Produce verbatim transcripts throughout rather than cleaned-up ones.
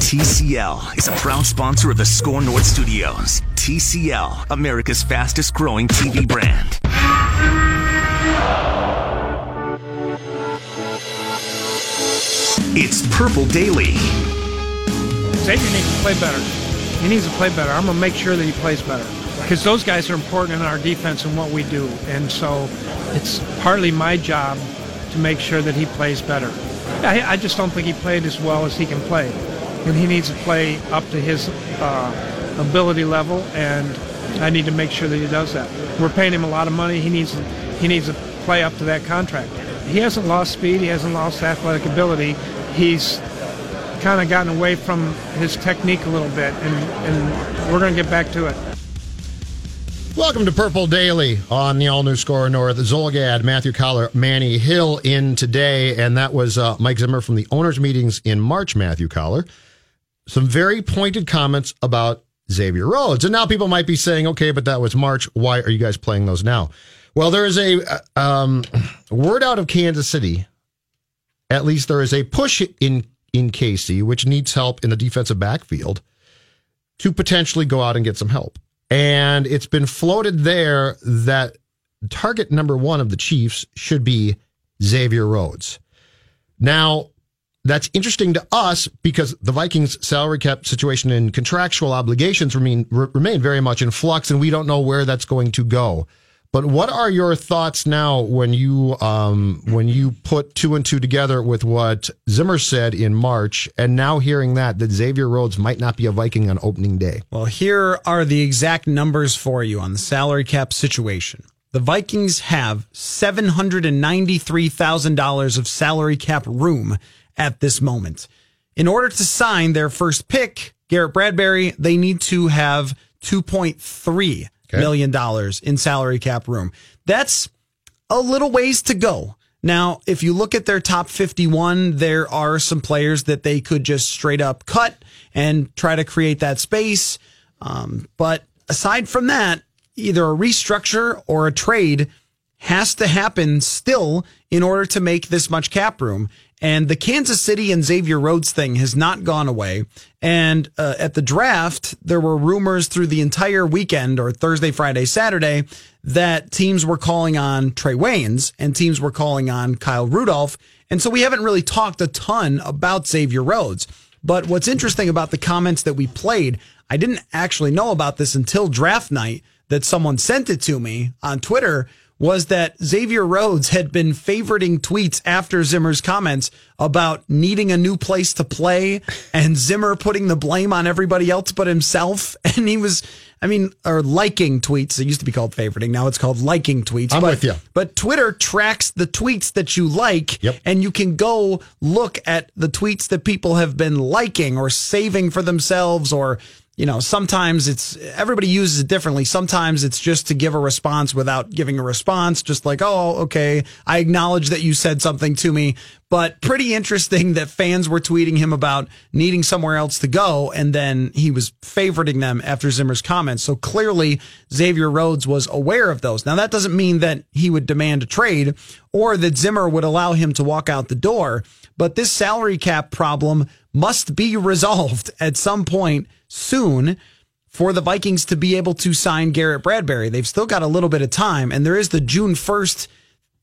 T C L is a proud sponsor of the Score North Studios. T C L, America's fastest growing T V brand. It's Purple Daily. Xavier needs to play better. He needs to play better. I'm going to make sure that he plays better, because those guys are important in our defense and what we do. And so it's partly my job to make sure that he plays better. I, I just don't think he played as well as he can play. And he needs to play up to his uh, ability level, and I need to make sure that he does that. We're paying him a lot of money. He needs, he needs to play up to that contract. He hasn't lost speed. He hasn't lost athletic ability. He's kind of gotten away from his technique a little bit, and, and we're going to get back to it. Welcome to Purple Daily on the all-new Score North. Zolgad, Matthew Collar, Manny Hill in today, and that was uh, Mike Zimmer from the owners' meetings in March, Matthew Collar. Some very pointed comments about Xavier Rhodes. And now people might be saying, okay, but that was March. Why are you guys playing those now? Well, there is a um, word out of Kansas City. At least there is a push in, in K C, which needs help in the defensive backfield, to potentially go out and get some help. And it's been floated there that target number one of the Chiefs should be Xavier Rhodes. Now, that's interesting to us because the Vikings' salary cap situation and contractual obligations remain, remain very much in flux, and we don't know where that's going to go. But what are your thoughts now when you um, when you put two and two together with what Zimmer said in March, and now hearing that, that Xavier Rhodes might not be a Viking on opening day? Well, here are the exact numbers for you on the salary cap situation. The Vikings have seven hundred ninety-three thousand dollars of salary cap room at this moment. In order to sign their first pick, Garrett Bradbury, they need to have two point three Okay. million dollars in salary cap room. That's a little ways to go. Now, if you look at their top fifty-one, there are some players that they could just straight up cut and try to create that space. Um, but aside from that, either a restructure or a trade has to happen still in order to make this much cap room. And the Kansas City and Xavier Rhodes thing has not gone away. And uh, at the draft, there were rumors through the entire weekend, or Thursday, Friday, Saturday, that teams were calling on Trae Waynes and teams were calling on Kyle Rudolph. And so we haven't really talked a ton about Xavier Rhodes. But what's interesting about the comments that we played, I didn't actually know about this until draft night that someone sent it to me on Twitter, was that Xavier Rhodes had been favoriting tweets after Zimmer's comments about needing a new place to play and Zimmer putting the blame on everybody else but himself. And he was, I mean, or liking tweets. It used to be called favoriting. Now it's called liking tweets. I'm but, with you. But Twitter tracks the tweets that you like, yep. and you can go look at the tweets that people have been liking or saving for themselves, or you know, sometimes it's, everybody uses it differently. Sometimes it's just to give a response without giving a response, just like, oh, okay, I acknowledge that you said something to me. But pretty interesting that fans were tweeting him about needing somewhere else to go, and then he was favoriting them after Zimmer's comments. So clearly, Xavier Rhodes was aware of those. Now, that doesn't mean that he would demand a trade or that Zimmer would allow him to walk out the door, but this salary cap problem must be resolved at some point soon for the Vikings to be able to sign Garrett Bradbury. They've still got a little bit of time, and there is the June first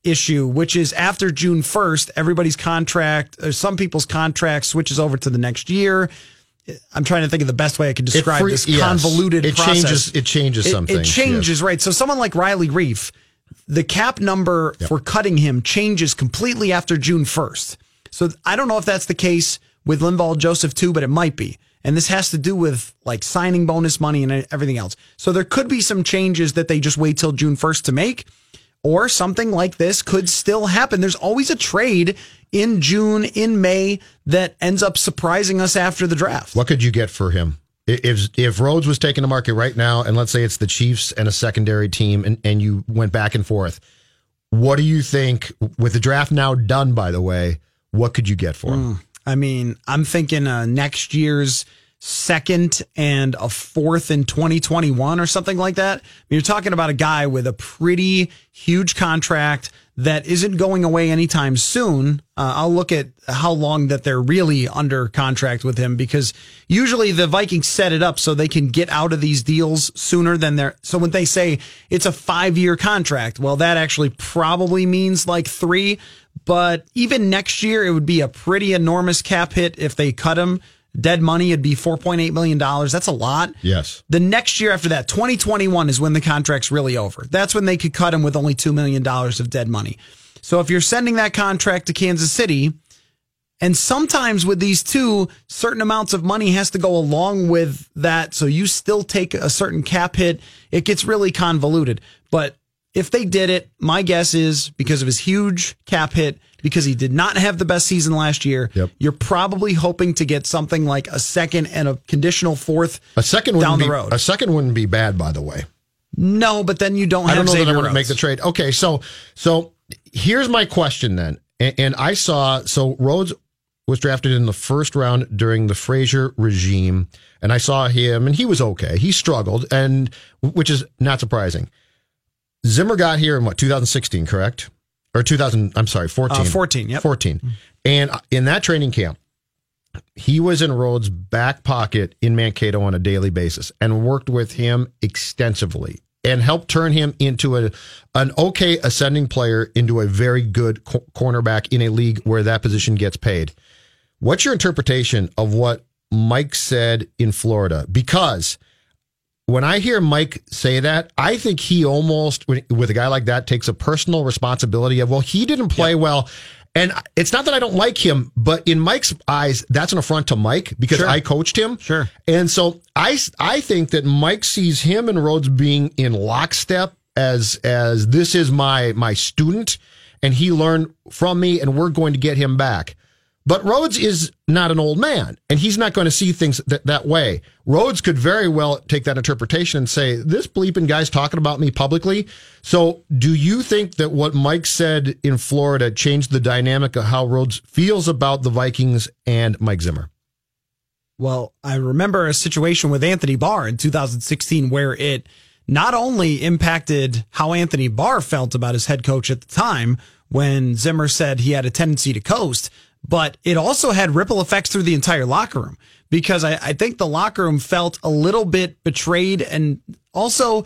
issue, which is after June first, everybody's contract, or some people's contract switches over to the next year. I'm trying to think of the best way I can describe free, this convoluted yes. it process. Changes, it changes something. It, it changes, yes. right. So someone like Riley Reif, the cap number yep. for cutting him changes completely after June first. So I don't know if that's the case with Linval Joseph too, but it might be. And this has to do with like signing bonus money and everything else. So there could be some changes that they just wait till June first to make, or something like this could still happen. There's always a trade in June, in May, that ends up surprising us after the draft. What could you get for him? If if Rhodes was taking the market right now, and let's say it's the Chiefs and a secondary team, and, and you went back and forth, what do you think, with the draft now done, by the way, what could you get for him? Mm. I mean, I'm thinking uh, next year's second and a fourth in twenty twenty-one or something like that. I mean, you're talking about a guy with a pretty huge contract that isn't going away anytime soon. Uh, I'll look at how long that they're really under contract with him, because usually the Vikings set it up so they can get out of these deals sooner than they're. So when they say it's a five-year contract, well, that actually probably means like three. But even next year, it would be a pretty enormous cap hit if they cut him. Dead money, it'd be four point eight million dollars. That's a lot. Yes. The next year after that, twenty twenty-one is when the contract's really over. That's when they could cut him with only two million dollars of dead money. So if you're sending that contract to Kansas City, and sometimes with these two, certain amounts of money has to go along with that, so you still take a certain cap hit. It gets really convoluted. But if they did it, my guess is because of his huge cap hit, because he did not have the best season last year, yep. you're probably hoping to get something like a second and a conditional fourth a second down the be, road. A second wouldn't be bad, by the way. No, but then you don't have I don't know Xavier that I want to make the trade. Okay, so so here's my question then. And, and I saw, so Rhodes was drafted in the first round during the Frazier regime, and I saw him, and he was okay. He struggled, and which is not surprising. Zimmer got here in what, two thousand sixteen, correct? Or two thousand, I'm sorry, fourteen. Uh, fourteen, yep. fourteen. And in that training camp, he was in Rhodes' back pocket in Mankato on a daily basis and worked with him extensively and helped turn him into a an okay ascending player, into a very good co- cornerback in a league where that position gets paid. What's your interpretation of what Mike said in Florida? Because when I hear Mike say that, I think he almost, with a guy like that, takes a personal responsibility of, well, he didn't play yep. well. And it's not that I don't like him, but in Mike's eyes, that's an affront to Mike, because sure. I coached him. Sure. And so I, I think that Mike sees him and Rhodes being in lockstep as as this is my my student, and he learned from me, and we're going to get him back. But Rhodes is not an old man, and he's not going to see things th- that way. Rhodes could very well take that interpretation and say, this bleeping guy's talking about me publicly. So do you think that what Mike said in Florida changed the dynamic of how Rhodes feels about the Vikings and Mike Zimmer? Well, I remember a situation with Anthony Barr in two thousand sixteen where it not only impacted how Anthony Barr felt about his head coach at the time when Zimmer said he had a tendency to coast, but it also had ripple effects through the entire locker room, because I, I think the locker room felt a little bit betrayed. And also,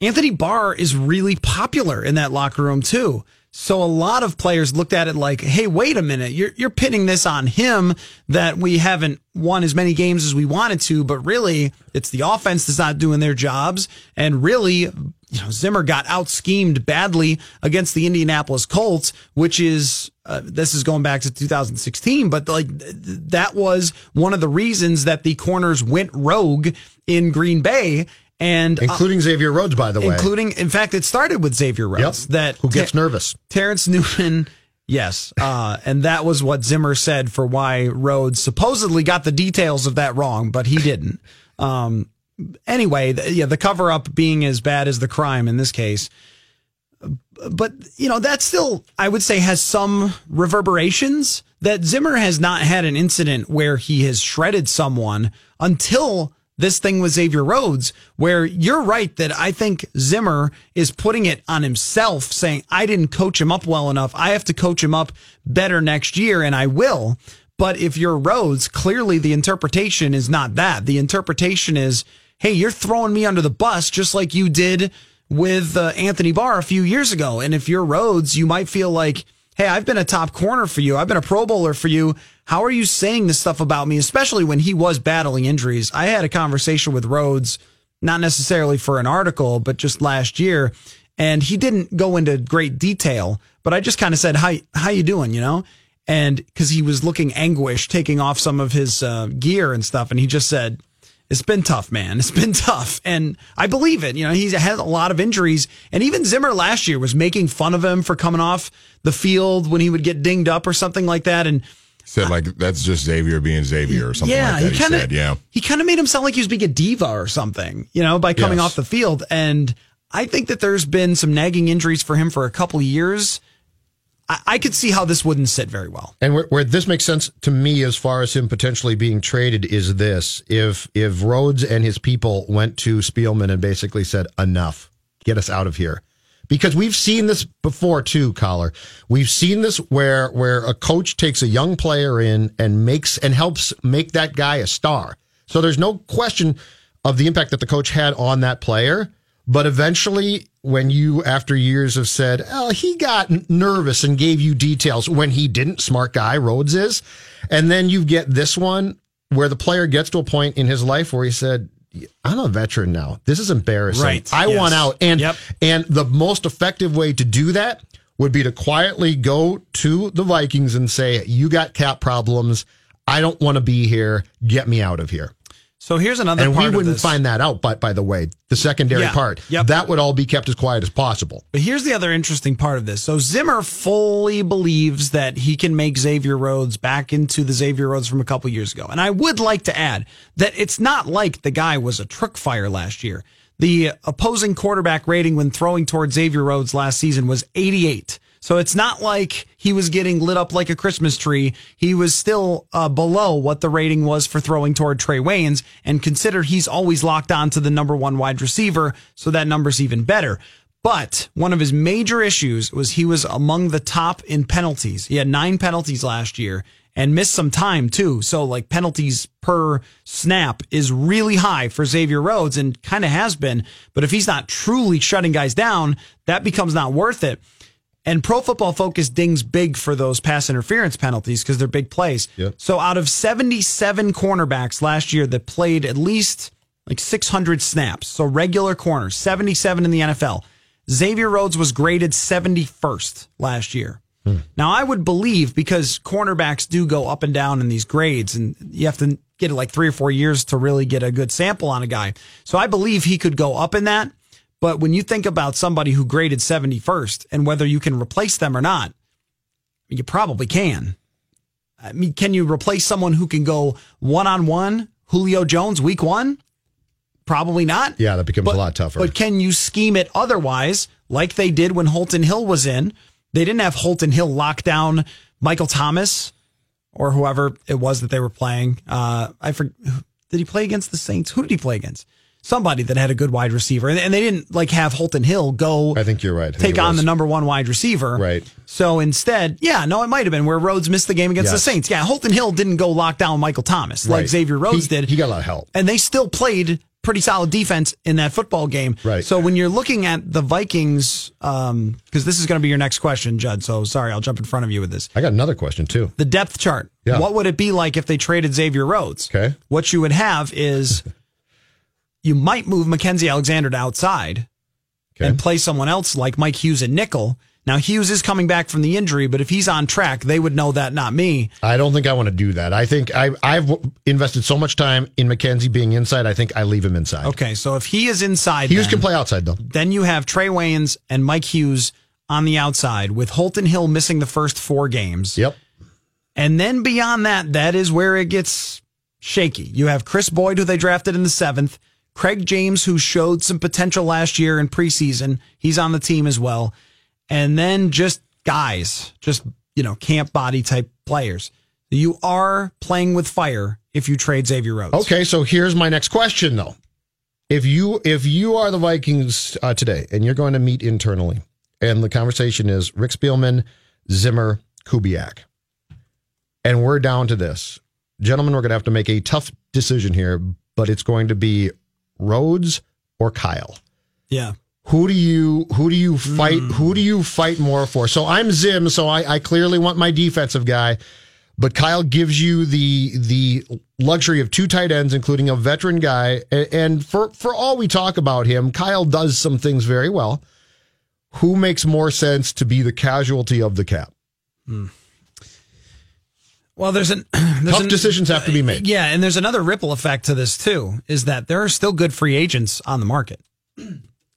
Anthony Barr is really popular in that locker room, too. So a lot of players looked at it like, hey, wait a minute, you're you're pinning this on him that we haven't won as many games as we wanted to. But really, it's the offense that's not doing their jobs. And really, you know, Zimmer got out-schemed badly against the Indianapolis Colts, which is, uh, this is going back to two thousand sixteen, but like th- that was one of the reasons that the corners went rogue in Green Bay. And including uh, Xavier Rhodes, by the way. Including, in fact, it started with Xavier Rhodes. Yep, that who gets ter- nervous. Terrence Newman, yes. Uh, and that was what Zimmer said for why Rhodes supposedly got the details of that wrong, but he didn't. Um Anyway, the, yeah, the cover-up being as bad as the crime in this case. But, you know, that still, I would say, has some reverberations, that Zimmer has not had an incident where he has shredded someone until this thing with Xavier Rhodes, where you're right that I think Zimmer is putting it on himself, saying, I didn't coach him up well enough. I have to coach him up better next year, and I will. But if you're Rhodes, clearly the interpretation is not that. The interpretation is, hey, you're throwing me under the bus just like you did with uh, Anthony Barr a few years ago. And if you're Rhodes, you might feel like, hey, I've been a top corner for you. I've been a Pro Bowler for you. How are you saying this stuff about me, especially when he was battling injuries? I had a conversation with Rhodes, not necessarily for an article, but just last year. And he didn't go into great detail, but I just kind of said, how, how you doing, you know? And because he was looking anguished, taking off some of his uh, gear and stuff. And he just said, it's been tough, man. It's been tough. And I believe it. You know, he's had a lot of injuries. And even Zimmer last year was making fun of him for coming off the field when he would get dinged up or something like that. And said, like, that's just Xavier being Xavier or something yeah, like that. He, he kinda, said, yeah. He kind of made him sound like he was being a diva or something, you know, by coming yes. off the field. And I think that there's been some nagging injuries for him for a couple of years. I, I could see how this wouldn't sit very well. And where, where this makes sense to me as far as him potentially being traded is this. If, if Rhodes and his people went to Spielman and basically said, enough, get us out of here. Because we've seen this before, too, Collar. We've seen this where where a coach takes a young player in and makes and helps make that guy a star. So there's no question of the impact that the coach had on that player. But eventually, when you, after years, have said, oh, he got nervous and gave you details when he didn't, smart guy, Rhodes is. And then you get this one where the player gets to a point in his life where he said, I'm a veteran now. This is embarrassing. Right. I yes. want out. And yep. and the most effective way to do that would be to quietly go to the Vikings and say, you got cap problems. I don't want to be here. Get me out of here. So here's another and part of this. And we wouldn't find that out, by, by the way, the secondary yeah. part. Yep. That would all be kept as quiet as possible. But here's the other interesting part of this. So Zimmer fully believes that he can make Xavier Rhodes back into the Xavier Rhodes from a couple years ago. And I would like to add that it's not like the guy was a trick fire last year. The opposing quarterback rating when throwing towards Xavier Rhodes last season was eighty-eight. So it's not like he was getting lit up like a Christmas tree. He was still uh, below what the rating was for throwing toward Trae Waynes, and consider he's always locked on to the number one wide receiver, so that number's even better. But one of his major issues was he was among the top in penalties. He had nine penalties last year and missed some time, too. So, like, penalties per snap is really high for Xavier Rhodes and kind of has been. But if he's not truly shutting guys down, that becomes not worth it. And Pro Football Focus dings big for those pass interference penalties because they're big plays. Yep. So out of seventy-seven cornerbacks last year that played at least like six hundred snaps, so regular corners, seventy-seven in the N F L, Xavier Rhodes was graded seventy-first last year. Hmm. Now, I would believe, because cornerbacks do go up and down in these grades, and you have to get like three or four years to really get a good sample on a guy. So I believe he could go up in that. But when you think about somebody who graded seventy-first and whether you can replace them or not, you probably can. I mean, can you replace someone who can go one-on-one, Julio Jones, week one? Probably not. Yeah, that becomes but, a lot tougher. But can you scheme it otherwise, like they did when Holton Hill was in? They didn't have Holton Hill lock down Michael Thomas or whoever it was that they were playing. Uh, I forget, did he play against the Saints? Who did he play against? Somebody that had a good wide receiver, and they didn't like have Holton Hill go. I think you're right. I take on was. the number one wide receiver, right? So instead, yeah, no, it might have been where Rhodes missed the game against yes. the Saints. Yeah, Holton Hill didn't go lock down Michael Thomas right. like Xavier Rhodes he, did. He got a lot of help, and they still played pretty solid defense in that football game. Right. So when you're looking at the Vikings, because um, this is going to be your next question, Judd. So sorry, I'll jump in front of you with this. I got another question too. The depth chart. Yeah. What would it be like if they traded Xavier Rhodes? Okay. What you would have is. You might move Mackenzie Alexander to outside okay. and play someone else like Mike Hughes and nickel. Now, Hughes is coming back from the injury, but if he's on track, they would know that, not me. I don't think I want to do that. I think I, I've invested so much time in Mackenzie being inside, I think I leave him inside. Okay, so if he is inside, Hughes then, can play outside, though. Then you have Trae Waynes and Mike Hughes on the outside, with Holton Hill missing the first four games. Yep. And then beyond that, that is where it gets shaky. You have Chris Boyd, who they drafted in the seventh, Craig James, who showed some potential last year in preseason. He's on the team as well. And then just guys, just, you know, camp body type players. You are playing with fire if you trade Xavier Rhodes. Okay, so here's my next question, though. If you if you are the Vikings uh, today and you're going to meet internally, and the conversation is Rick Spielman, Zimmer, Kubiak, and we're down to this. Gentlemen, we're going to have to make a tough decision here, but it's going to be Rhodes or Kyle. Yeah. Who do you who do you fight mm. who do you fight more for? So I'm Zim, so I, I clearly want my defensive guy, but Kyle gives you the the luxury of two tight ends, including a veteran guy. And for, for all we talk about him, Kyle does some things very well. Who makes more sense to be the casualty of the cap? Mm. Well, there's an there's tough an, decisions have to be made. Yeah, and there's another ripple effect to this too, is that there are still good free agents on the market.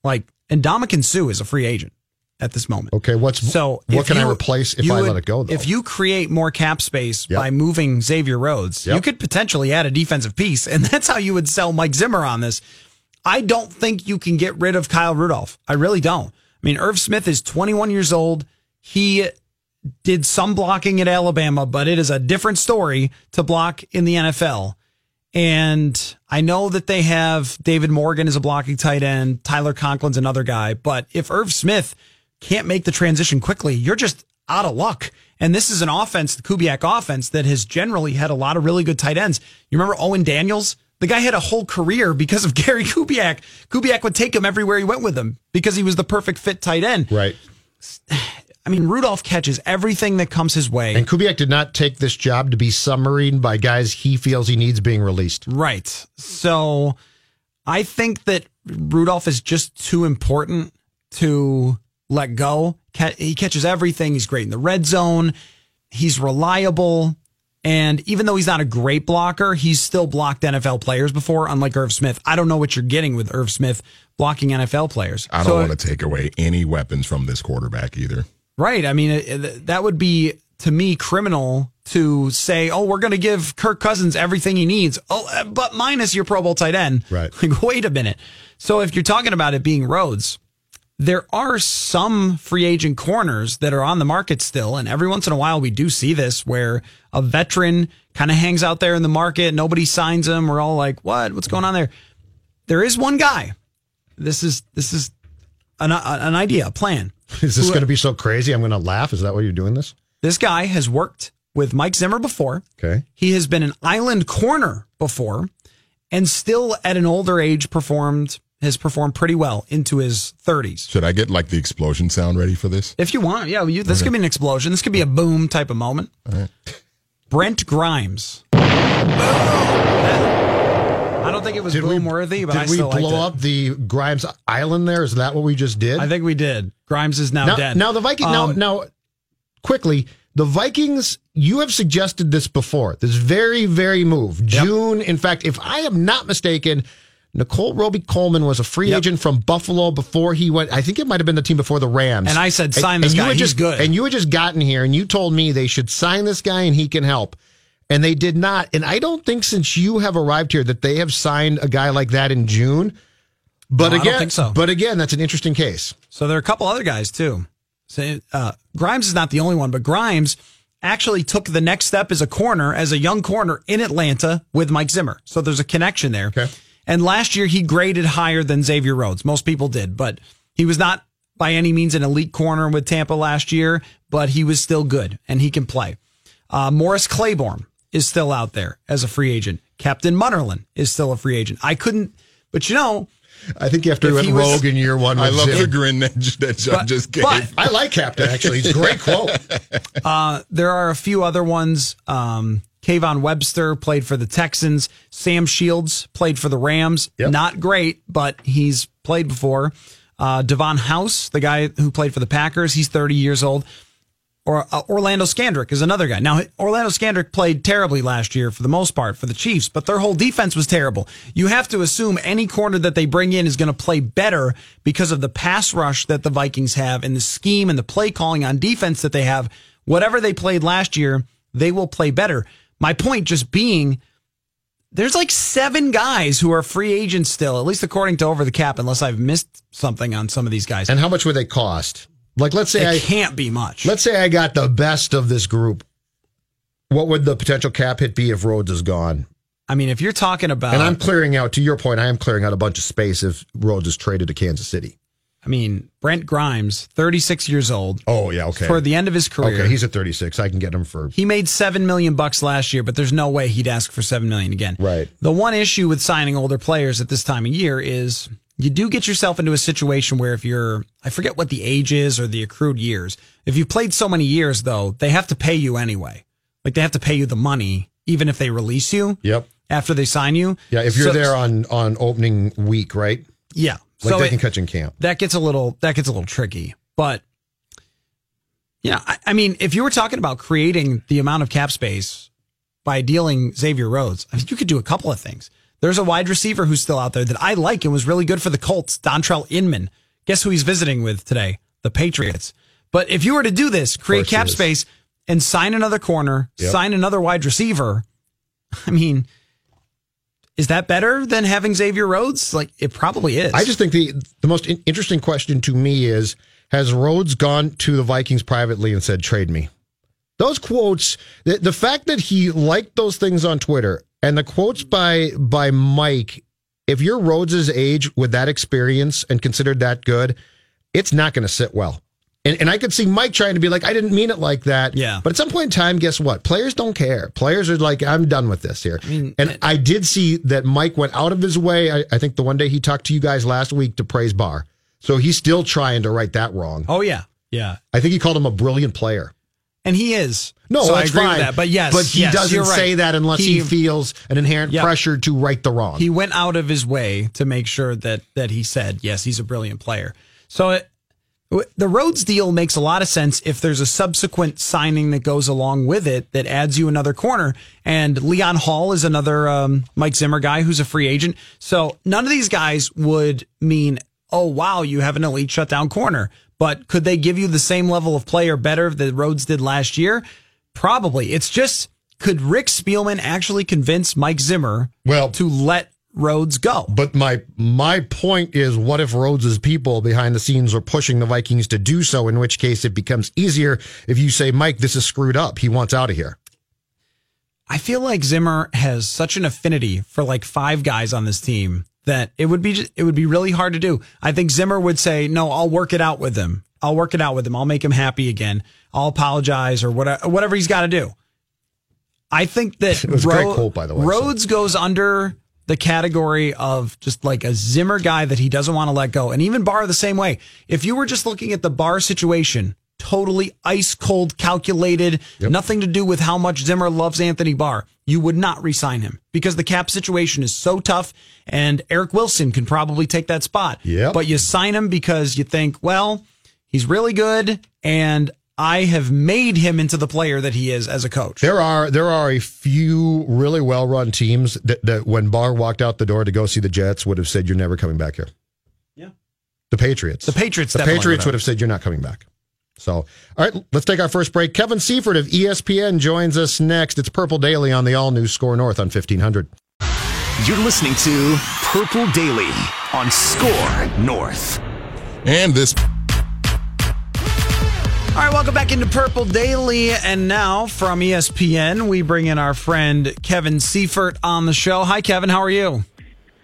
Like, and Ndamukong Suh is a free agent at this moment. Okay, what's so what can you, I replace if I would, let it go, though? If you create more cap space yep. by moving Xavier Rhodes, yep. you could potentially add a defensive piece, and that's how you would sell Mike Zimmer on this. I don't think you can get rid of Kyle Rudolph. I really don't. I mean, Irv Smith is twenty-one years old. He did some blocking at Alabama, but it is a different story to block in the N F L. And I know that they have David Morgan as a blocking tight end. Tyler Conklin's another guy. But if Irv Smith can't make the transition quickly, you're just out of luck. And this is an offense, the Kubiak offense, that has generally had a lot of really good tight ends. You remember Owen Daniels? The guy had a whole career because of Gary Kubiak. Kubiak would take him everywhere he went with him because he was the perfect fit tight end. Right. I mean, Rudolph catches everything that comes his way. And Kubiak did not take this job to be submarined by guys he feels he needs being released. Right. So I think that Rudolph is just too important to let go. He catches everything. He's great in the red zone. He's reliable. And even though he's not a great blocker, he's still blocked N F L players before, unlike Irv Smith. I don't know what you're getting with Irv Smith blocking N F L players. I don't so, want to take away any weapons from this quarterback either. Right. I mean, that would be, to me, criminal to say, oh, we're going to give Kirk Cousins everything he needs. Oh, but minus your Pro Bowl tight end. Right. Like, wait a minute. So if you're talking about it being Rhodes, there are some free agent corners that are on the market still. And every once in a while, we do see this where a veteran kind of hangs out there in the market. Nobody signs him. We're all like, what? What's going on there? There is one guy. This is this is an, an idea, a plan. Is this going to be so crazy I'm going to laugh? Is that why you're doing this? This guy has worked with Mike Zimmer before. Okay. He has been an island corner before and still at an older age performed has performed pretty well into his thirties. Should I get like the explosion sound ready for this? If you want. Yeah, you, this okay. could be an explosion. This could be a boom type of moment. All right. Brent Grimes. I don't think it was did boom we, worthy, but I still like it. Did we blow up the Grimes Island there? Is that what we just did? I think we did. Grimes is now, now dead. Now, the Vikings, um, now, now, quickly, the Vikings, you have suggested this before, this very, very move. Yep. June, in fact, if I am not mistaken, Nicole Roby Coleman was a free yep. agent from Buffalo before he went. I think it might have been the team before the Rams. And I said, sign and, this and guy, he's just, good. And you had just gotten here, and you told me they should sign this guy and he can help. And they did not. And I don't think since you have arrived here that they have signed a guy like that in June. But no, again, I don't think so. But again, that's an interesting case. So there are a couple other guys, too. So, uh, Grimes is not the only one, but Grimes actually took the next step as a corner, as a young corner in Atlanta with Mike Zimmer. So there's a connection there. Okay. And last year, he graded higher than Xavier Rhodes. Most people did, but he was not by any means an elite corner with Tampa last year, but he was still good, and he can play. Uh, Morris Claiborne is still out there as a free agent. Captain Munnerlyn is still a free agent. I couldn't, but you know, I think after he went rogue in year one, I love the grin that, that John but, just gave. But, I like Captain, actually. He's a great quote. Uh, there are a few other ones. Um, Kayvon Webster played for the Texans. Sam Shields played for the Rams. Yep. Not great, but he's played before. Uh, Devon House, the guy who played for the Packers, he's thirty years old. Or uh, Orlando Scandrick is another guy. Now, Orlando Scandrick played terribly last year for the most part for the Chiefs, but their whole defense was terrible. You have to assume any corner that they bring in is going to play better because of the pass rush that the Vikings have and the scheme and the play calling on defense that they have. Whatever they played last year, they will play better. My point just being, there's like seven guys who are free agents still, at least according to Over the Cap, unless I've missed something on some of these guys. And how much would they cost? Like, let's say it I can't be much. Let's say I got the best of this group. What would the potential cap hit be if Rhodes is gone? I mean, if you're talking about, and I'm clearing out, to your point, I am clearing out a bunch of space if Rhodes is traded to Kansas City. I mean, Brent Grimes, thirty-six years old. Oh yeah, okay. Toward the end of his career, okay, he's at thirty-six. I can get him for. He made seven million bucks last year, but there's no way he'd ask for seven million again. Right. The one issue with signing older players at this time of year is you do get yourself into a situation where if you're, I forget what the age is or the accrued years. If you've played so many years, though, they have to pay you anyway. Like, they have to pay you the money, even if they release you. Yep. After they sign you. Yeah, if you're so, there on, on opening week, right? Yeah. Like, so they it, can catch in camp. That gets a little, that gets a little tricky. But, you know, I, I mean, if you were talking about creating the amount of cap space by dealing Xavier Rhodes, I mean, you could do a couple of things. There's a wide receiver who's still out there that I like and was really good for the Colts, Dontrell Inman. Guess who he's visiting with today? The Patriots. But if you were to do this, create cap space and sign another corner, yep. sign another wide receiver, I mean, is that better than having Xavier Rhodes? Like, it probably is. I just think the, the most in- interesting question to me is, has Rhodes gone to the Vikings privately and said, trade me? Those quotes, the, the fact that he liked those things on Twitter and the quotes by by Mike, if you're Rhodes' age with that experience and considered that good, it's not going to sit well. And, and I could see Mike trying to be like, I didn't mean it like that. Yeah. But at some point in time, guess what? Players don't care. Players are like, I'm done with this here. I mean, and it, I did see that Mike went out of his way. I, I think the one day he talked to you guys last week to praise Barr. So he's still trying to right that wrong. Oh, yeah. Yeah. I think he called him a brilliant player. And he is. No, so that's I agree fine. With that. But yes. But he yes, doesn't right. say that unless he, he feels an inherent yep. pressure to right the wrong. He went out of his way to make sure that that he said, yes, he's a brilliant player. So it. The Rhodes deal makes a lot of sense if there's a subsequent signing that goes along with it that adds you another corner. And Leon Hall is another um, Mike Zimmer guy who's a free agent. So none of these guys would mean, oh, wow, you have an elite shutdown corner. But could they give you the same level of play or better that Rhodes did last year? Probably. It's just, could Rick Spielman actually convince Mike Zimmer well, to let Rhodes go? But my my point is, what if Rhodes's people behind the scenes are pushing the Vikings to do so, in which case it becomes easier if you say, Mike, this is screwed up, he wants out of here. I feel like Zimmer has such an affinity for like five guys on this team that it would be just, it would be really hard to do. I think Zimmer would say, no, I'll work it out with him. I'll work it out with him. I'll make him happy again. I'll apologize or whatever, whatever he's got to do. I think that it was Ro- great quote, by the way, Rhodes so. goes under the category of just like a Zimmer guy that he doesn't want to let go. And even Barr the same way. If you were just looking at the Barr situation, totally ice cold, calculated, yep. nothing to do with how much Zimmer loves Anthony Barr, you would not re-sign him because the cap situation is so tough and Eric Wilson can probably take that spot. Yep. But you sign him because you think, well, he's really good and I have made him into the player that he is as a coach. There are there are a few really well-run teams that, that when Barr walked out the door to go see the Jets would have said, you're never coming back here. Yeah. The Patriots. The Patriots. The Patriots would have said, you're not coming back. So, all right, let's take our first break. Kevin Seifert of E S P N joins us next. It's Purple Daily on the all-new Score North on fifteen hundred. You're listening to Purple Daily on Score North. And this... All right, welcome back into Purple Daily. And now from E S P N, we bring in our friend Kevin Seifert on the show. Hi, Kevin. How are you?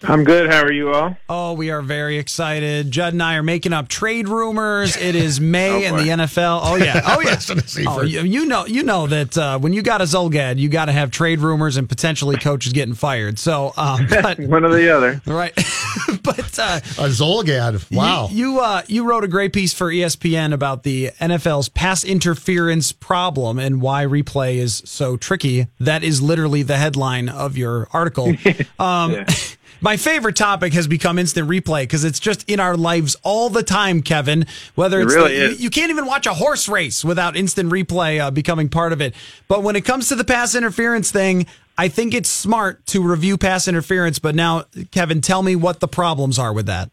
I'm good. How are you all? Oh, we are very excited. Judd and I are making up trade rumors. It is May oh, in the N F L. Oh, yeah. Oh, yeah. oh, you, you know you know that uh, when you got a Zolgad, you got to have trade rumors and potentially coaches getting fired. So uh, but, one or the other. Right. but uh, a Zolgad. Wow. You you, uh, you wrote a great piece for E S P N about the N F L's pass interference problem and why replay is so tricky. That is literally the headline of your article. Um yeah. My favorite topic has become instant replay because it's just in our lives all the time, Kevin. Whether it's it really the, is. You, you can't even watch a horse race without instant replay uh, becoming part of it. But when it comes to the pass interference thing, I think it's smart to review pass interference. But now, Kevin, tell me what the problems are with that.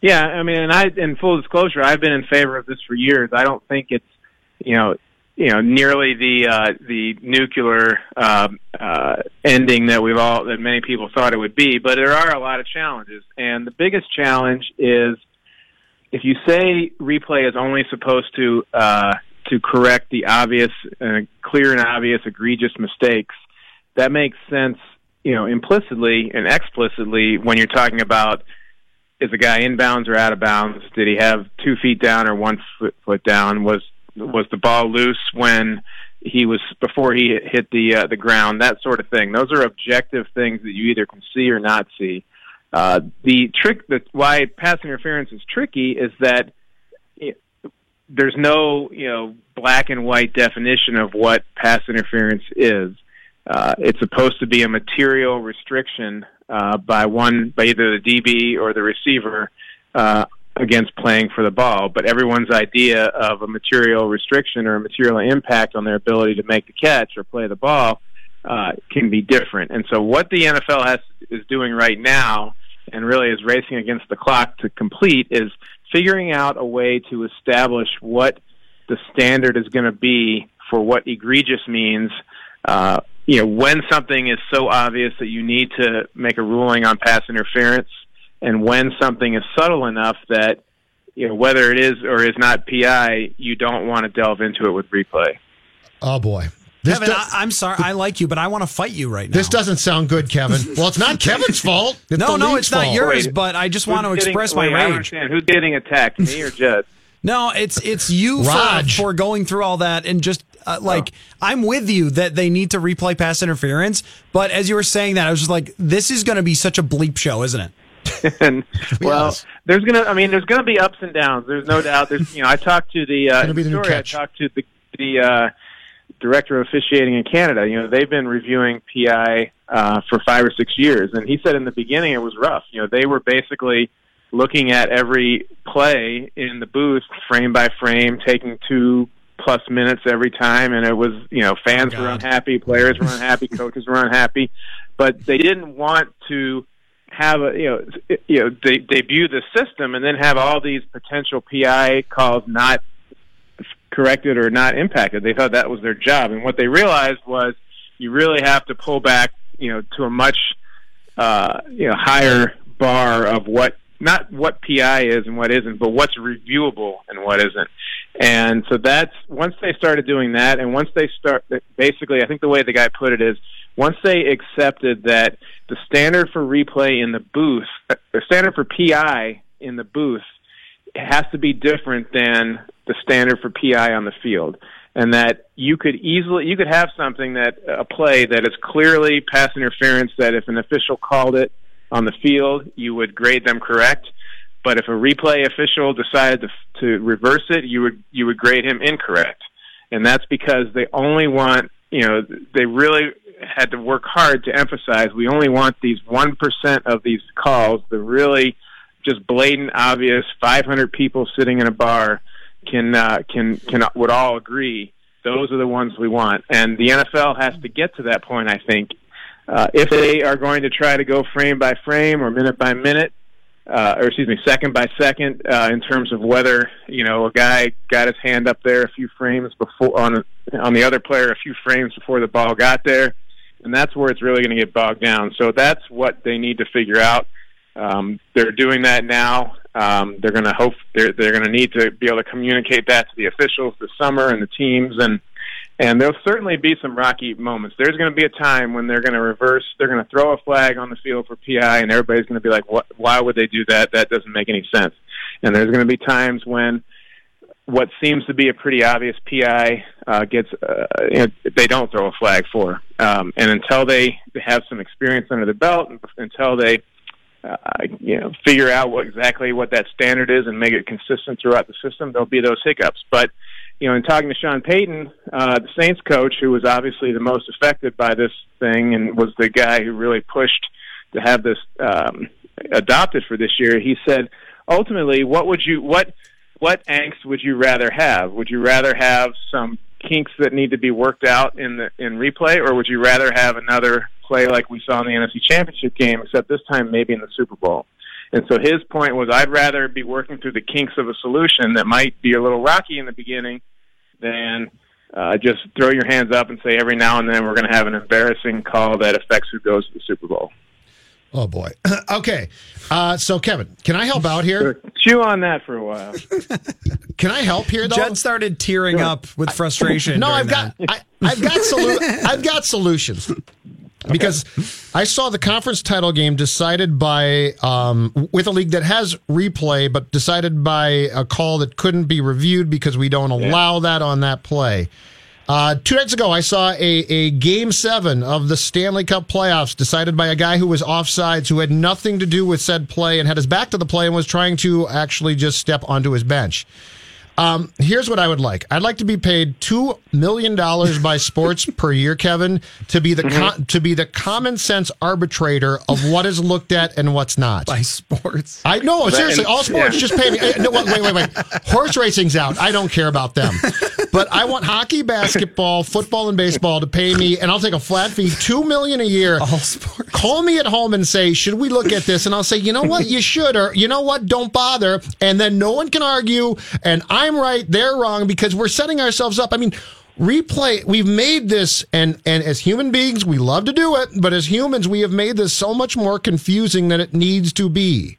Yeah, I mean, and I, in full disclosure, I've been in favor of this for years. I don't think it's, you know, you know, nearly the uh, the nuclear uh, uh, ending that we've all that many people thought it would be, but there are a lot of challenges, and the biggest challenge is if you say replay is only supposed to uh, to correct the obvious, uh, clear and obvious, egregious mistakes. That makes sense, you know, implicitly and explicitly when you're talking about is a guy inbounds or out of bounds? Did he have two feet down or one foot, foot down? Was Was the ball loose when he was before he hit the uh, the ground? That sort of thing. Those are objective things that you either can see or not see. Uh, the trick that why pass interference is tricky is that it, there's no you know black and white definition of what pass interference is. Uh, it's supposed to be a material restriction uh, by one by either the D B or the receiver uh, against playing for the ball. But everyone's idea of a material restriction or a material impact on their ability to make the catch or play the ball uh, can be different. And so what the N F L has is doing right now, and really is racing against the clock to complete, is figuring out a way to establish what the standard is going to be for what egregious means. Uh, you know, when something is so obvious that you need to make a ruling on pass interference, and when something is subtle enough that, you know, whether it is or is not P I, you don't want to delve into it with replay. Oh boy. This Kevin, does, I, I'm sorry. I like you, but I want to fight you right now. This doesn't sound good, Kevin. Well, it's not Kevin's fault. It's no, no, it's not fault. Yours, wait, but I just want to getting, express wait, my rage. I understand. Who's getting attacked, me or Judd? No, it's it's you for, for going through all that and just, uh, like, oh. I'm with you that they need to replay pass interference, but as you were saying that, I was just like, this is going to be such a bleep show, isn't it? And, well, yes. there's going to, I mean, there's going to be ups and downs. There's no doubt. There's, you know, I talked to the, uh, the story, I talked to the, the, uh, director of officiating in Canada. You know, they've been reviewing P I uh, for five or six years, and he said in the beginning it was rough. You know, they were basically looking at every play in the booth, frame by frame, taking two plus minutes every time, and it was, you know, fans oh, were unhappy, players were unhappy, coaches were unhappy, but they didn't want to have a, you know, you know, de- debut the system and then have all these potential P I calls not corrected or not impacted. They thought that was their job, and what they realized was you really have to pull back, you know, to a much uh, you know higher bar of what not what P I is and what isn't, but what's reviewable and what isn't. And so that's once they started doing that, and once they start basically, I think the way the guy put it is once they accepted that the standard for replay in the booth, the standard for P I in the booth, it has to be different than the standard for P I on the field, and that you could easily you could have something that a play that is clearly pass interference that if an official called it on the field you would grade them correct, but if a replay official decided to, to reverse it you would you would grade him incorrect. And that's because they only want, you know, they really had to work hard to emphasize we only want these one percent of these calls, the really just blatant, obvious, five hundred people sitting in a bar can uh, can can would all agree those are the ones we want. And the N F L has to get to that point, I think. Uh, if they are going to try to go frame by frame or minute by minute, uh, or excuse me, second by second, uh, in terms of whether, you know, a guy got his hand up there a few frames before on a, on the other player a few frames before the ball got there, and that's where it's really going to get bogged down. So that's what they need to figure out. Um, they're doing that now. Um, they're going to hope they're, they're going to need to be able to communicate that to the officials this summer and the teams, and and there'll certainly be some rocky moments. There's going to be a time when they're going to reverse. They're going to throw a flag on the field for P I, and everybody's going to be like, "What? Why would they do that? That doesn't make any sense." And there's going to be times when what seems to be a pretty obvious P I uh, gets uh, you know, they don't throw a flag for. Um, and until they have some experience under the belt, until they Uh, you know, figure out what exactly what that standard is and make it consistent throughout the system, there'll be those hiccups. But, you know, in talking to Sean Payton, uh, the Saints coach, who was obviously the most affected by this thing and was the guy who really pushed to have this um, adopted for this year, he said, ultimately, what would you, what, what angst would you rather have? Would you rather have some kinks that need to be worked out in the in replay, or would you rather have another play like we saw in the N F C Championship game, except this time maybe in the Super Bowl? And so his point was, I'd rather be working through the kinks of a solution that might be a little rocky in the beginning than uh, just throw your hands up and say every now and then we're going to have an embarrassing call that affects who goes to the Super Bowl. Oh, boy. Okay. Uh, so, Kevin, can I help out here? Chew on that for a while. Can I help here, though? Judd started tearing up with frustration. No, I've got, I, I've, got solu- I've got solutions. Okay. Because I saw the conference title game decided by, um, with a league that has replay, but decided by a call that couldn't be reviewed because we don't allow yeah. that on that play. Uh, two nights ago, I saw a, a Game seven of the Stanley Cup playoffs decided by a guy who was offsides, who had nothing to do with said play and had his back to the play and was trying to actually just step onto his bench. Um, here's what I would like. I'd like to be paid two million dollars by sports per year, Kevin, to be the mm-hmm. con- to be the common sense arbitrator of what is looked at and what's not. By sports? I No, seriously, all sports, yeah. Just pay me. No, wait, wait, wait. Horse racing's out. I don't care about them. But I want hockey, basketball, football, and baseball to pay me, and I'll take a flat fee, two million dollars a year. All sports. Call me at home and say, should we look at this? And I'll say, you know what, you should, or you know what, don't bother. And then no one can argue, and I'm right, they're wrong, because we're setting ourselves up. I mean, replay, we've made this, and, and as human beings, we love to do it, but as humans, we have made this so much more confusing than it needs to be.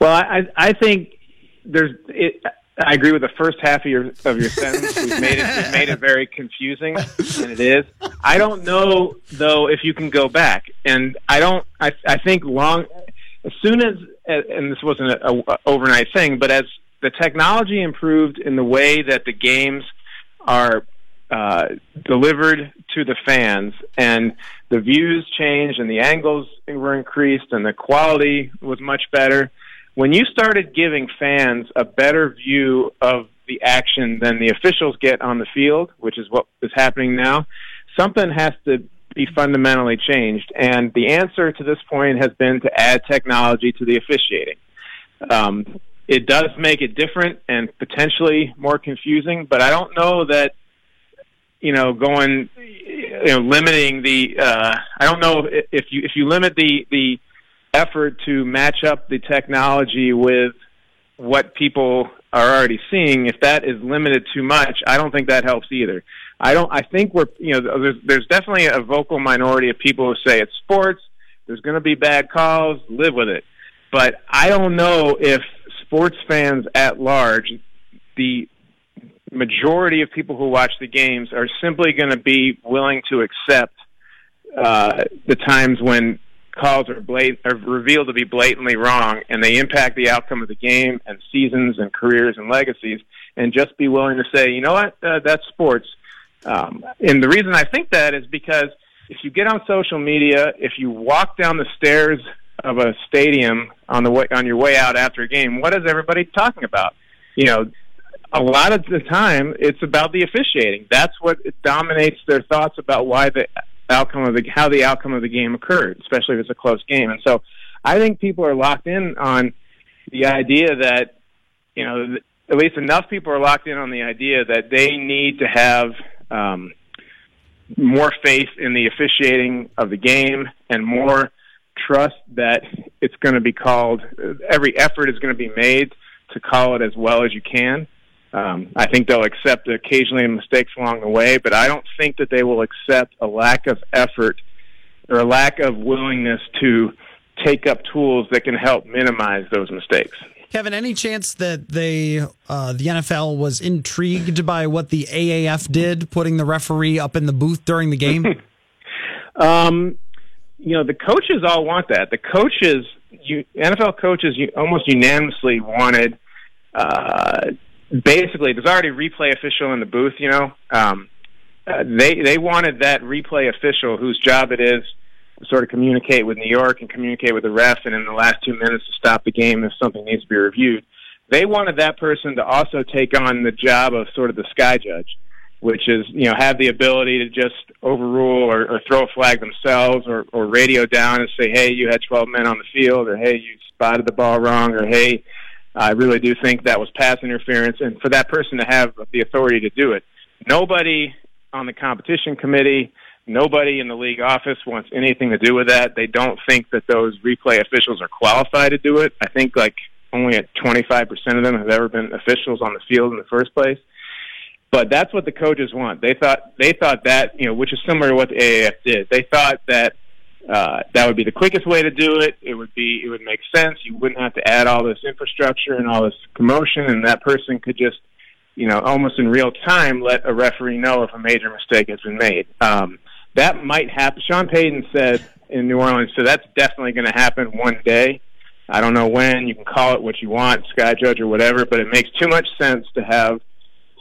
Well, I, I think there's... It, I agree with the first half of your of your sentence. We've made it we've made it very confusing, and it is. I don't know though if you can go back, and I don't. I I think long as soon as and this wasn't an overnight thing, but as the technology improved in the way that the games are uh, delivered to the fans, and the views changed, and the angles were increased, and the quality was much better. When you started giving fans a better view of the action than the officials get on the field, which is what is happening now, something has to be fundamentally changed. And the answer to this point has been to add technology to the officiating. Um, it does make it different and potentially more confusing, but I don't know that, you know, going, you know, limiting the, uh, I don't know if you, if you limit the, the, effort to match up the technology with what people are already seeing, if that is limited too much, I don't think that helps either. I don't. I think we're, you know, there's, there's definitely a vocal minority of people who say it's sports, there's going to be bad calls, live with it. But I don't know if sports fans at large, the majority of people who watch the games, are simply going to be willing to accept uh, the times when calls are, blat- are revealed to be blatantly wrong, and they impact the outcome of the game and seasons and careers and legacies, and just be willing to say, you know what, uh, that's sports. Um, and the reason I think that is because if you get on social media, if you walk down the stairs of a stadium on the way, on your way out after a game, what is everybody talking about? You know, a lot of the time it's about the officiating. That's what dominates their thoughts about why the outcome of the how the outcome of the game occurred, especially if it's a close game. And so I think people are locked in on the idea that, you know, at least enough people are locked in on the idea that they need to have um, more faith in the officiating of the game and more trust that it's going to be called, every effort is going to be made to call it as well as you can. Um, I think they'll accept occasionally mistakes along the way, but I don't think that they will accept a lack of effort or a lack of willingness to take up tools that can help minimize those mistakes. Kevin, any chance that they, uh, the N F L was intrigued by what the A A F did, putting the referee up in the booth during the game? um, you know, the coaches all want that. The coaches, you, N F L coaches you, almost unanimously wanted uh, – basically, there's already a replay official in the booth, you know. Um, uh, they they wanted that replay official whose job it is to sort of communicate with New York and communicate with the ref, and in the last two minutes to stop the game if something needs to be reviewed. They wanted that person to also take on the job of sort of the sky judge, which is, you know, have the ability to just overrule or, or throw a flag themselves or, or radio down and say, hey, you had twelve men on the field, or hey, you spotted the ball wrong, or hey, I really do think that was pass interference, and for that person to have the authority to do it. Nobody on the competition committee, nobody in the league office wants anything to do with that. They don't think that those replay officials are qualified to do it. I think like only at twenty-five percent of them have ever been officials on the field in the first place. But that's what the coaches want. They thought they thought that, you know, which is similar to what the A A F did. They thought that Uh, that would be the quickest way to do it. It would be, it would make sense. You wouldn't have to add all this infrastructure and all this commotion, and that person could just, you know, almost in real time let a referee know if a major mistake has been made. Um, that might happen. Sean Payton said in New Orleans, so that's definitely going to happen one day. I don't know when. You can call it what you want, sky judge or whatever, but it makes too much sense to have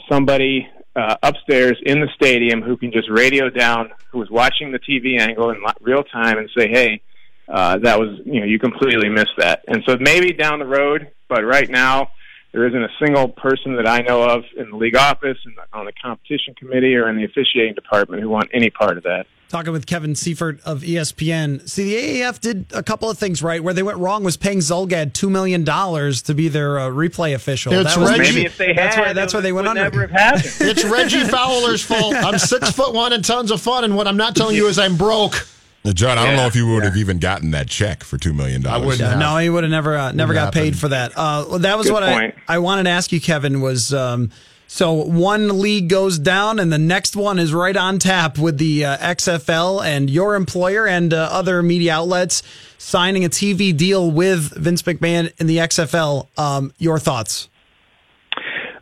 somebody uh, upstairs in the stadium who can just radio down, who was watching the T V angle in real time and say, hey, uh, that was, you know, you completely missed that. And so maybe down the road, but right now there isn't a single person that I know of in the league office and on the competition committee or in the officiating department who want any part of that. Talking with Kevin Seifert of E S P N. See, the A A F did a couple of things right. Where they went wrong was paying Zolgad two million dollars to be their uh, replay official. It's that was Reggie. Maybe if they had, that's why, that's why they went under. Never have happened. It's Reggie Fowler's fault. I'm six foot one and tons of fun, and what I'm not telling you is I'm broke. John, I don't yeah, know if you would yeah. have even gotten that check for two million dollars. I wouldn't have. No, he would have never uh, never got paid for that. Uh, that was Good what I, I wanted to ask you, Kevin, was um, so one league goes down and the next one is right on tap with the uh, X F L and your employer and uh, other media outlets signing a T V deal with Vince McMahon and the X F L. Um, your thoughts?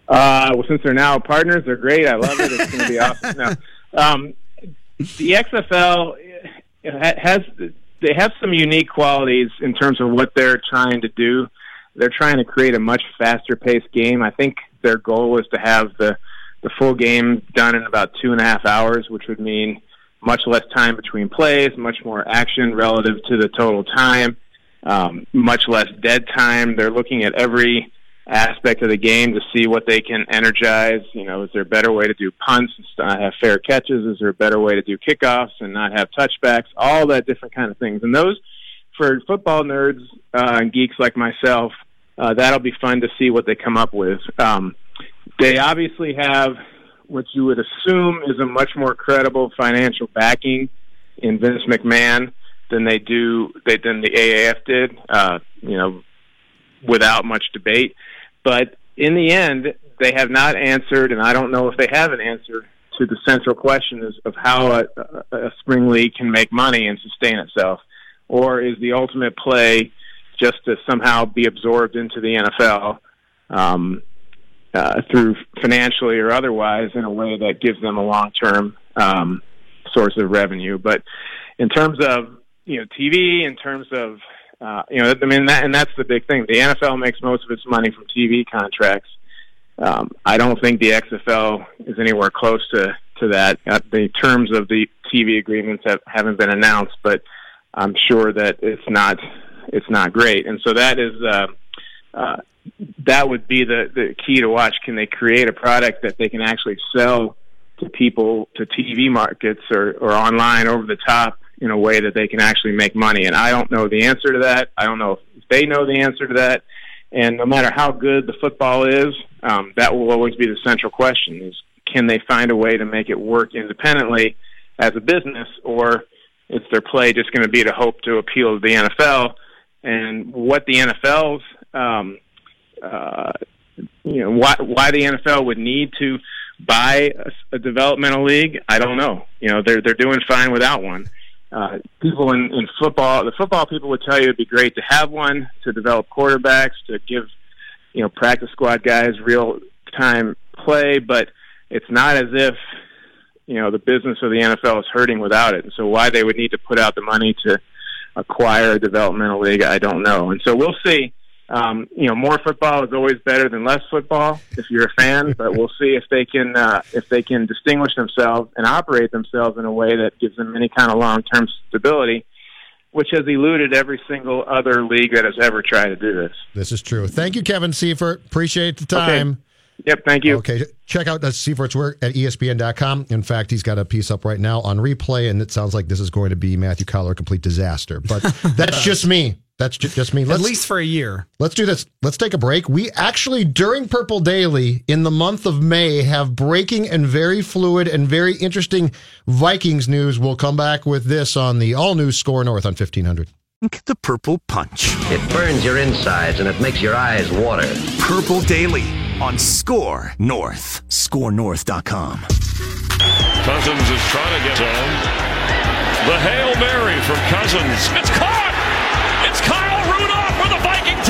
Uh, well, since they're now partners, they're great. I love it. It's going to be awesome. No. Um, the X F L... Has, they have some unique qualities in terms of what they're trying to do. They're trying to create a much faster-paced game. I think their goal was to have the, the full game done in about two and a half hours, which would mean much less time between plays, much more action relative to the total time, um, much less dead time. They're looking at every aspect of the game to see what they can energize. You know, is there a better way to do punts and not have fair catches? Is there a better way to do kickoffs and not have touchbacks? All that different kind of things. And those, for football nerds uh, and geeks like myself, uh, that'll be fun to see what they come up with. Um, they obviously have what you would assume is a much more credible financial backing in Vince McMahon than they do, they, than the A A F did, uh, you know, without much debate. But in the end, they have not answered, and I don't know if they have an answer to the central question is of how a, a spring league can make money and sustain itself. Or is the ultimate play just to somehow be absorbed into the N F L um, uh, through financially or otherwise in a way that gives them a long-term um, source of revenue? But in terms of, you know, T V, in terms of Uh, you know, I mean, that, and that's the big thing. The N F L makes most of its money from T V contracts. Um, I don't think the X F L is anywhere close to, to that. Uh, the terms of the T V agreements have, haven't been announced, but I'm sure that it's not it's not great. And so that is uh, uh, that would be the, the key to watch. Can they create a product that they can actually sell to people, to T V markets or, or online over the top, in a way that they can actually make money? And I don't know the answer to that. I don't know if they know the answer to that. And no matter how good the football is, um, that will always be the central question is, can they find a way to make it work independently as a business, or is their play just going to be to hope to appeal to the N F L? And what the N F L's, um, uh, you know, why, why the N F L would need to buy a, a developmental league, I don't know. You know, they're they're doing fine without one. Uh, people in, in football, the football people would tell you it'd be great to have one, to develop quarterbacks, to give, you know, practice squad guys real-time play, but it's not as if, you know, the business of the N F L is hurting without it. And so why they would need to put out the money to acquire a developmental league, I don't know. And so we'll see. Um, you know, more football is always better than less football if you're a fan, but we'll see if they can uh, if they can distinguish themselves and operate themselves in a way that gives them any kind of long-term stability, which has eluded every single other league that has ever tried to do this. This is true. Thank you, Kevin Seifert. Appreciate the time. Okay. Yep, thank you. Okay, check out Seifert's work at E S P N dot com. In fact, he's got a piece up right now on replay, and it sounds like this is going to be Matthew Collar a complete disaster. But that's just me. That's ju- just me. Let's, at least for a year. Let's do this. Let's take a break. We actually, during Purple Daily, in the month of May, have breaking and very fluid and very interesting Vikings news. We'll come back with this on the all-new Score North on fifteen hundred. The Purple Punch. It burns your insides and it makes your eyes water. Purple Daily on Score North. Score North dot com. Cousins is trying to get home. The Hail Mary from Cousins. It's caught! It's Kyle Rudolph with a Viking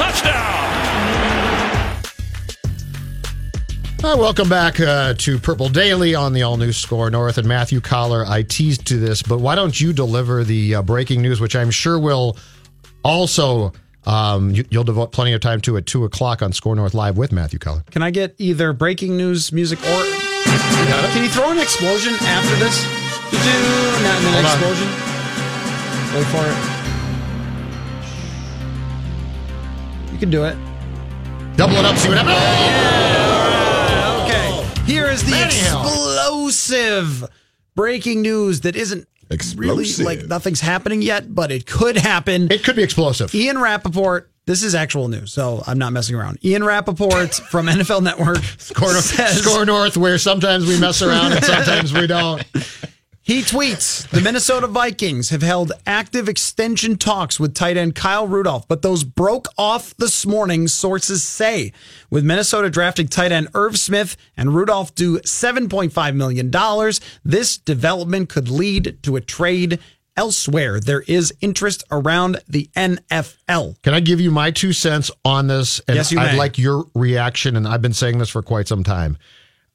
touchdown. Well, welcome back uh, to Purple Daily on the all-new Score North. And Matthew Collar, I teased to this, but why don't you deliver the uh, breaking news, which I'm sure will also, um, you, you'll devote plenty of time to at two o'clock on Score North Live with Matthew Collar. Can I get either breaking news music or... Can you throw an explosion after this? Did you not an Hold explosion? On. Wait for it. You can do it. Double it up, see what happens. Oh, yeah. All right. Okay. Here is the Anyhow. explosive breaking news that isn't explosive. Really, like, nothing's happening yet, but it could happen. It could be explosive. Ian Rappaport. This is actual news, so I'm not messing around. Ian Rappaport from N F L Network Score North, says, Score North, where sometimes we mess around and sometimes we don't. He tweets, the Minnesota Vikings have held active extension talks with tight end Kyle Rudolph, but those broke off this morning, sources say. With Minnesota drafting tight end Irv Smith and Rudolph due seven point five million dollars, this development could lead to a trade elsewhere. There is interest around the N F L. Can I give you my two cents on this? And yes, you I'd may. like your reaction, and I've been saying this for quite some time.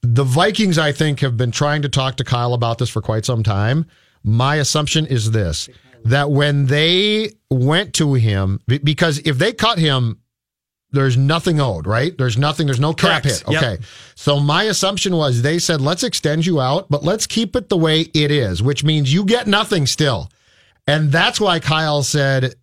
The Vikings, I think, have been trying to talk to Kyle about this for quite some time. My assumption is this, that when they went to him, because if they cut him, there's nothing owed, right? There's nothing, there's no cap Correct. hit. Okay. Yep. So my assumption was they said, let's extend you out, but let's keep it the way it is, which means you get nothing still. And that's why Kyle said,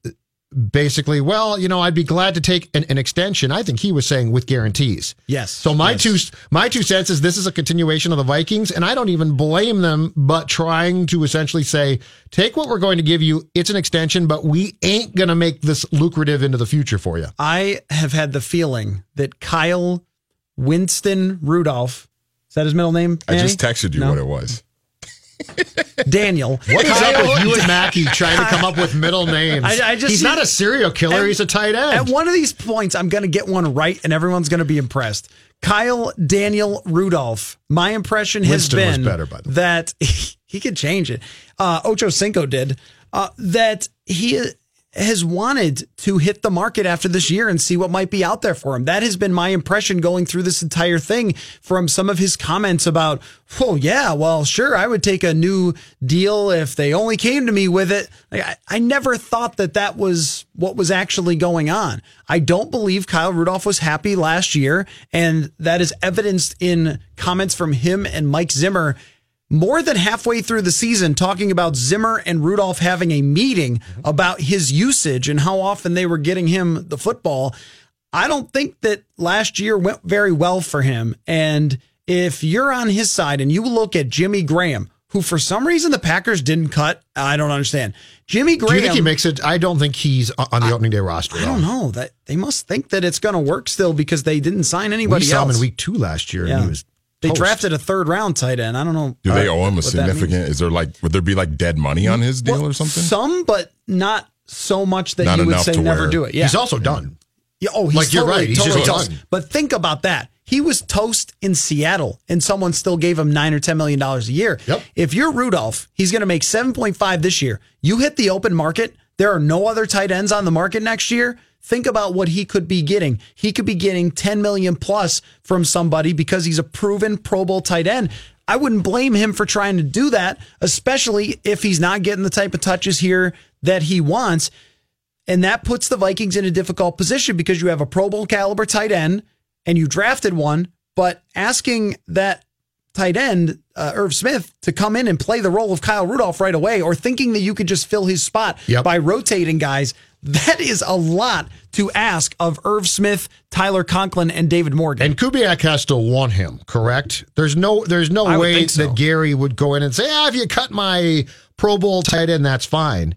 basically, well, you know, I'd be glad to take an, an extension. I think he was saying with guarantees. Yes. So my yes. two my two cents is this is a continuation of the Vikings, and I don't even blame them, but trying to essentially say, take what we're going to give you. It's an extension, but we ain't going to make this lucrative into the future for you. I have had the feeling that Kyle Winston Rudolph, is that his middle name? Manny? I just texted you no. what it was. Daniel. What is Kyle, up with you and Mackey trying to come up with middle names? I, I just, he's not a serial killer. At, he's a tight end. At one of these points, I'm going to get one right, and everyone's going to be impressed. Kyle Daniel Rudolph. My impression Winston has been was better, by the way. that he, he could change it. Uh, Ocho Cinco did. Uh, that he has wanted to hit the market after this year and see what might be out there for him. That has been my impression going through this entire thing from some of his comments about, oh yeah, well, sure, I would take a new deal if they only came to me with it. Like, I, I never thought that that was what was actually going on. I don't believe Kyle Rudolph was happy last year, and that is evidenced in comments from him and Mike Zimmer more than halfway through the season, talking about Zimmer and Rudolph having a meeting about his usage and how often they were getting him the football. I don't think that last year went very well for him. And if you're on his side and you look at Jimmy Graham, who for some reason the Packers didn't cut, I don't understand. Jimmy Graham. Do you think he makes it? I don't think he's on the I, opening day roster. I don't know. That they must think that it's going to work still because they didn't sign anybody we saw else. Him in week two last year, yeah. and he was. They Post. drafted a third round tight end. I don't know. Do they uh, owe him a significant? Is there like would there be like dead money on his deal well, or something? Some, but not so much that not you would say to never do it. Yeah. He's also done. Yeah. Oh, he's like totally, you're right. He's totally just done. But think about that. He was toast in Seattle, and someone still gave him nine or ten million dollars a year. Yep. If you're Rudolph, he's going to make seven point five this year. You hit the open market. There are no other tight ends on the market next year. Think about what he could be getting. He could be getting ten million dollars plus from somebody because he's a proven Pro Bowl tight end. I wouldn't blame him for trying to do that, especially if he's not getting the type of touches here that he wants. And that puts the Vikings in a difficult position because you have a Pro Bowl caliber tight end and you drafted one, but asking that tight end, uh, Irv Smith, to come in and play the role of Kyle Rudolph right away or thinking that you could just fill his spot yep. by rotating guys, that is a lot to ask of Irv Smith, Tyler Conklin, and David Morgan. And Kubiak has to want him, correct? There's no there's no I way so. that Gary would go in and say, ah, if you cut my Pro Bowl tight end, that's fine.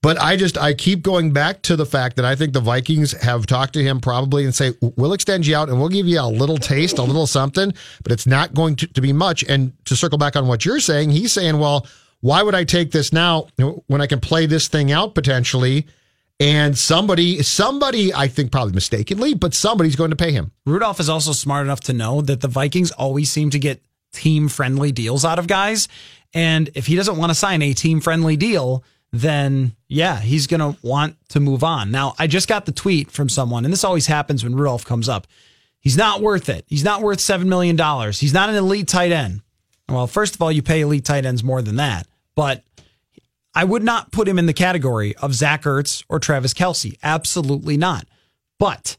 But I just, I keep going back to the fact that I think the Vikings have talked to him probably and say, we'll extend you out and we'll give you a little taste, a little something, but it's not going to, to be much. And to circle back on what you're saying, he's saying, well, why would I take this now when I can play this thing out potentially? And somebody, somebody, I think probably mistakenly, but somebody's going to pay him. Rudolph is also smart enough to know that the Vikings always seem to get team-friendly deals out of guys. And if he doesn't want to sign a team-friendly deal, then, yeah, he's going to want to move on. Now, I just got the tweet from someone, and this always happens when Rudolph comes up. He's not worth it. He's not worth seven million dollars. He's not an elite tight end. Well, first of all, you pay elite tight ends more than that, but I would not put him in the category of Zach Ertz or Travis Kelce. Absolutely not. But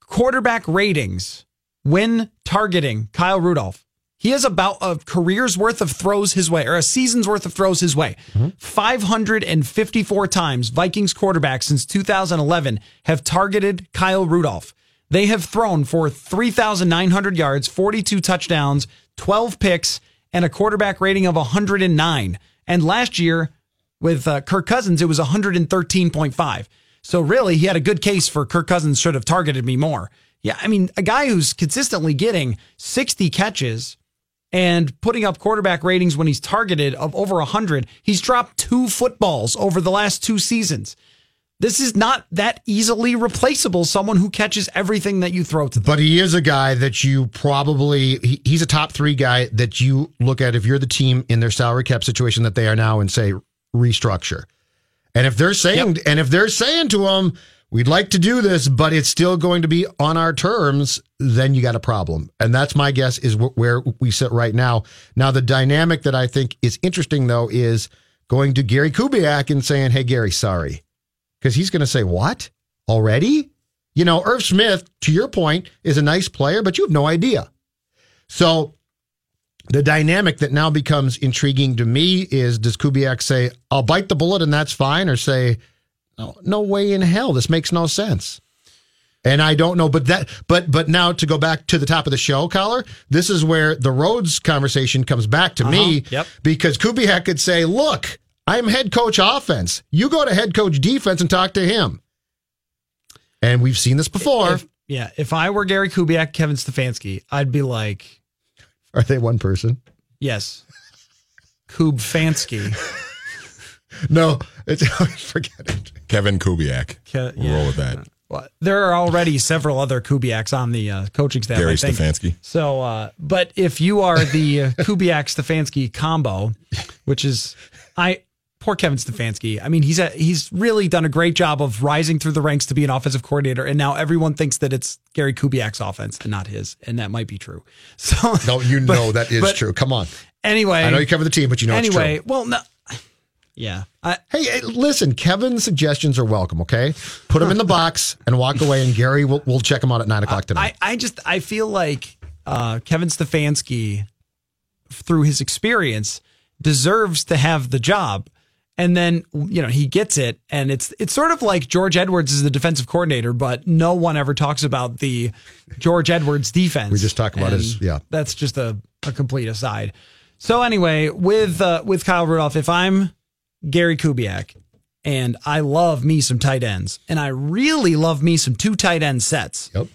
quarterback ratings when targeting Kyle Rudolph, He has about a career's worth of throws his way, or a season's worth of throws his way. Mm-hmm. five hundred fifty-four times Vikings quarterbacks since two thousand eleven have targeted Kyle Rudolph. They have thrown for three thousand nine hundred yards, forty-two touchdowns, twelve picks, and a quarterback rating of one hundred nine. And last year, with uh, Kirk Cousins, it was one hundred thirteen point five. So really, he had a good case for Kirk Cousins should have targeted me more. Yeah, I mean, a guy who's consistently getting sixty catches and putting up quarterback ratings when he's targeted of over one hundred, he's dropped two footballs over the last two seasons. This is not that easily replaceable, someone who catches everything that you throw to them. But he is a guy that you probably, he, he's a top three guy that you look at if you're the team in their salary cap situation that they are now and say, restructure. And if they're saying, yep. and if they're saying to him, we'd like to do this, but it's still going to be on our terms, then you got a problem. And that's my guess is where we sit right now. Now, the dynamic that I think is interesting, though, is going to Gary Kubiak and saying, hey, Gary, sorry. Because he's going to say, what? Already? You know, Irv Smith, to your point, is a nice player, but you have no idea. So the dynamic that now becomes intriguing to me is, does Kubiak say, I'll bite the bullet and that's fine, or say, no, no way in hell, this makes no sense. And I don't know, but that, but but now to go back to the top of the show, Collar, this is where the Rhodes conversation comes back to uh-huh. me, yep. because Kubiak could say, look, I'm head coach offense. You go to head coach defense and talk to him. And we've seen this before. If, yeah. If I were Gary Kubiak, Kevin Stefanski, I'd be like, are they one person? Yes. Kubfansky. No, it's, forget it. Kevin Kubiak. Ke- we'll yeah. roll with that. Well, there are already several other Kubiaks on the uh, coaching staff. Gary Stefanski. So, uh, but if you are the uh, Kubiak-Stefanski combo, which is, I... Poor Kevin Stefanski. I mean, he's a, he's really done a great job of rising through the ranks to be an offensive coordinator, and now everyone thinks that it's Gary Kubiak's offense and not his, and that might be true. So no, you but, know that is but, true. Come on. Anyway, I know you cover the team, but you know anyway, it's true. Well, no, yeah. I, hey, hey, listen, Kevin's suggestions are welcome. Okay, put them in the box and walk away, and Gary will will check them out at nine o'clock tonight. I, I just I feel like uh, Kevin Stefanski, through his experience, deserves to have the job. And then, you know, he gets it, and it's it's sort of like George Edwards is the defensive coordinator, but no one ever talks about the George Edwards defense. We just talk about his, yeah. That's just a, a complete aside. So anyway, with uh, with Kyle Rudolph, if I'm Gary Kubiak, and I love me some tight ends, and I really love me some two tight end sets, yep.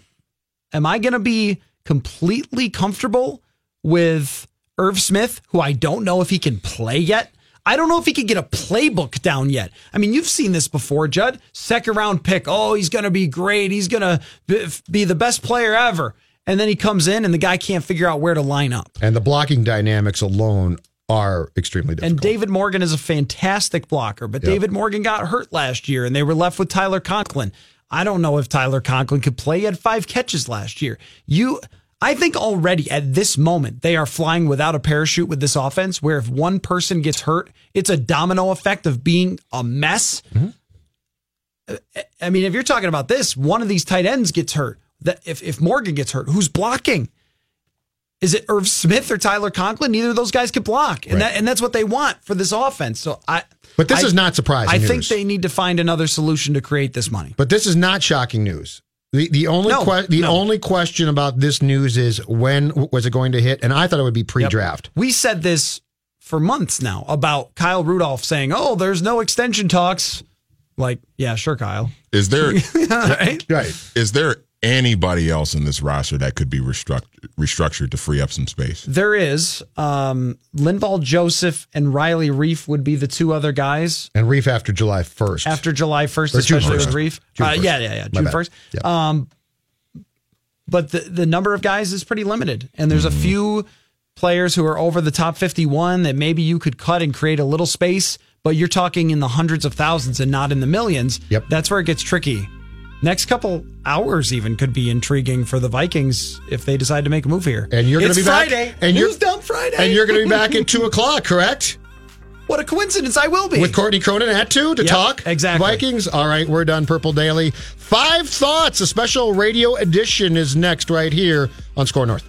am I going to be completely comfortable with Irv Smith, who I don't know if he can play yet? I don't know if he can get a playbook down yet. I mean, you've seen this before, Judd. Second round pick. Oh, he's going to be great. He's going to be the best player ever. And then he comes in and the guy can't figure out where to line up. And the blocking dynamics alone are extremely difficult. And David Morgan is a fantastic blocker, but yep. David Morgan got hurt last year and they were left with Tyler Conklin. I don't know if Tyler Conklin could play. He had five catches last year. You... I think already at this moment, they are flying without a parachute with this offense, where if one person gets hurt, it's a domino effect of being a mess. Mm-hmm. I mean, if you're talking about this, one of these tight ends gets hurt. If, if Morgan gets hurt, who's blocking? Is it Irv Smith or Tyler Conklin? Neither of those guys can block. And right. that, and that's what they want for this offense. So I. But this I, is not surprising I news. Think they need to find another solution to create this money. But this is not shocking news. The the only no, que- the no. only question about this news is when was it going to hit? And I thought it would be pre-draft. Yep. We said this for months now about Kyle Rudolph saying, "Oh, there's no extension talks." Like, yeah, sure, Kyle. Is there right? right? Is there anybody else in this roster that could be restruct- restructured to free up some space? There is. Um, Linval Joseph and Riley Reif would be the two other guys. And Reif after July first. After July first, or especially June first. With Reif. Uh, yeah, yeah, yeah. June first. Yep. Um, but the, the number of guys is pretty limited. And there's mm-hmm. a few players who are over the top fifty-one that maybe you could cut and create a little space, but you're talking in the hundreds of thousands and not in the millions. Yep. That's where it gets tricky. Next couple hours even could be intriguing for the Vikings if they decide to make a move here. And you're going to be Friday. Back, and News Dump Friday. And you're going to be back at two o'clock, correct? What a coincidence! I will be with Courtney Cronin at two to yep, talk exactly Vikings. All right, we're done. Purple Daily. Five Thoughts, a special radio edition, is next right here on Score North.